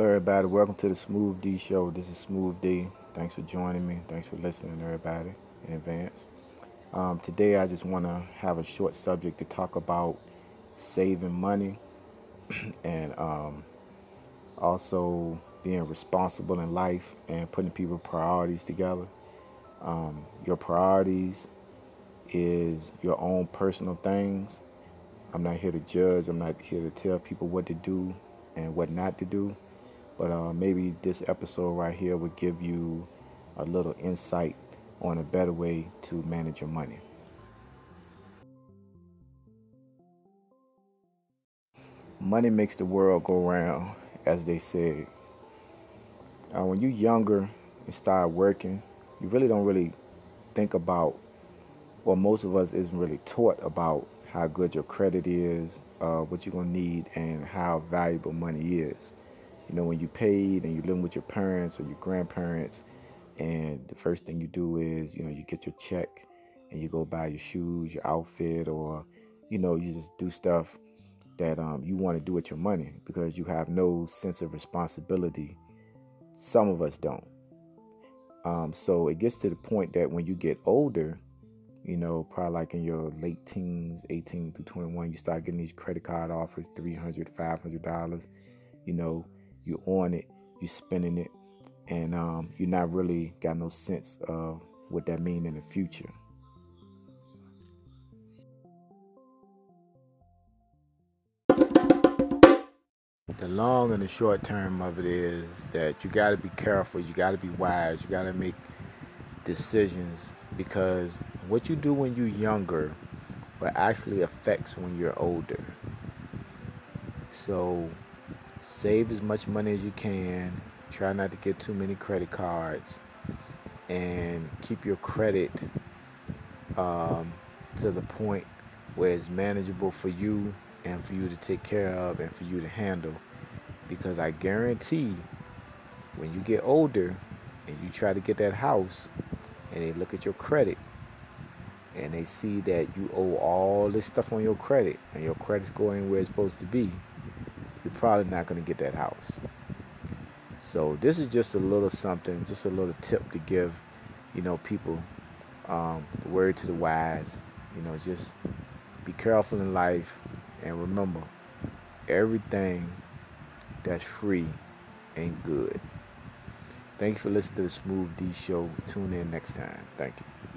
Hello everybody, welcome to the Smooth D Show. This is Smooth D. Thanks for joining me. Thanks for listening, everybody, in advance. Today I just want to have a short subject to talk about saving money and also being responsible in life and putting people's priorities together. Your priorities is your own personal things. I'm not here to judge. I'm not here to tell people what to do and what not to do. But maybe this episode right here would give you a little insight on a better way to manage your money. Money makes the world go round, as they said. When you're younger and start working, you really don't really think about, well, most of us isn't really taught about how good your credit is, what you're going to need, and how valuable money is. You know, when you're paid and you're living with your parents or your grandparents, and the first thing you do is, you know, you get your check and you go buy your shoes, your outfit, or, you know, you just do stuff that you want to do with your money because you have no sense of responsibility. Some of us don't. So it gets to the point that when you get older, you know, probably like in your late teens, 18 through 21, you start getting these credit card offers, $300, $500. You know, you on it, you spending it, and you're not really got no sense of what that mean in the future. The long and the short term of it is that you got to be careful, you got to be wise, you got to make decisions, because what you do when you're younger will actually affects when you're older. So save as much money as you can, try not to get too many credit cards, and keep your credit to the point where it's manageable for you and for you to take care of and for you to handle, because I guarantee when you get older and you try to get that house and they look at your credit and they see that you owe all this stuff on your credit and your credit's going where it's supposed to be, you're probably not going to get that house. So this is just a little something, just a little tip to give, you know, people, word to the wise. You know, just be careful in life, and remember, everything that's free ain't good. Thank you for listening to the Smooth D Show. Tune in next time. Thank you.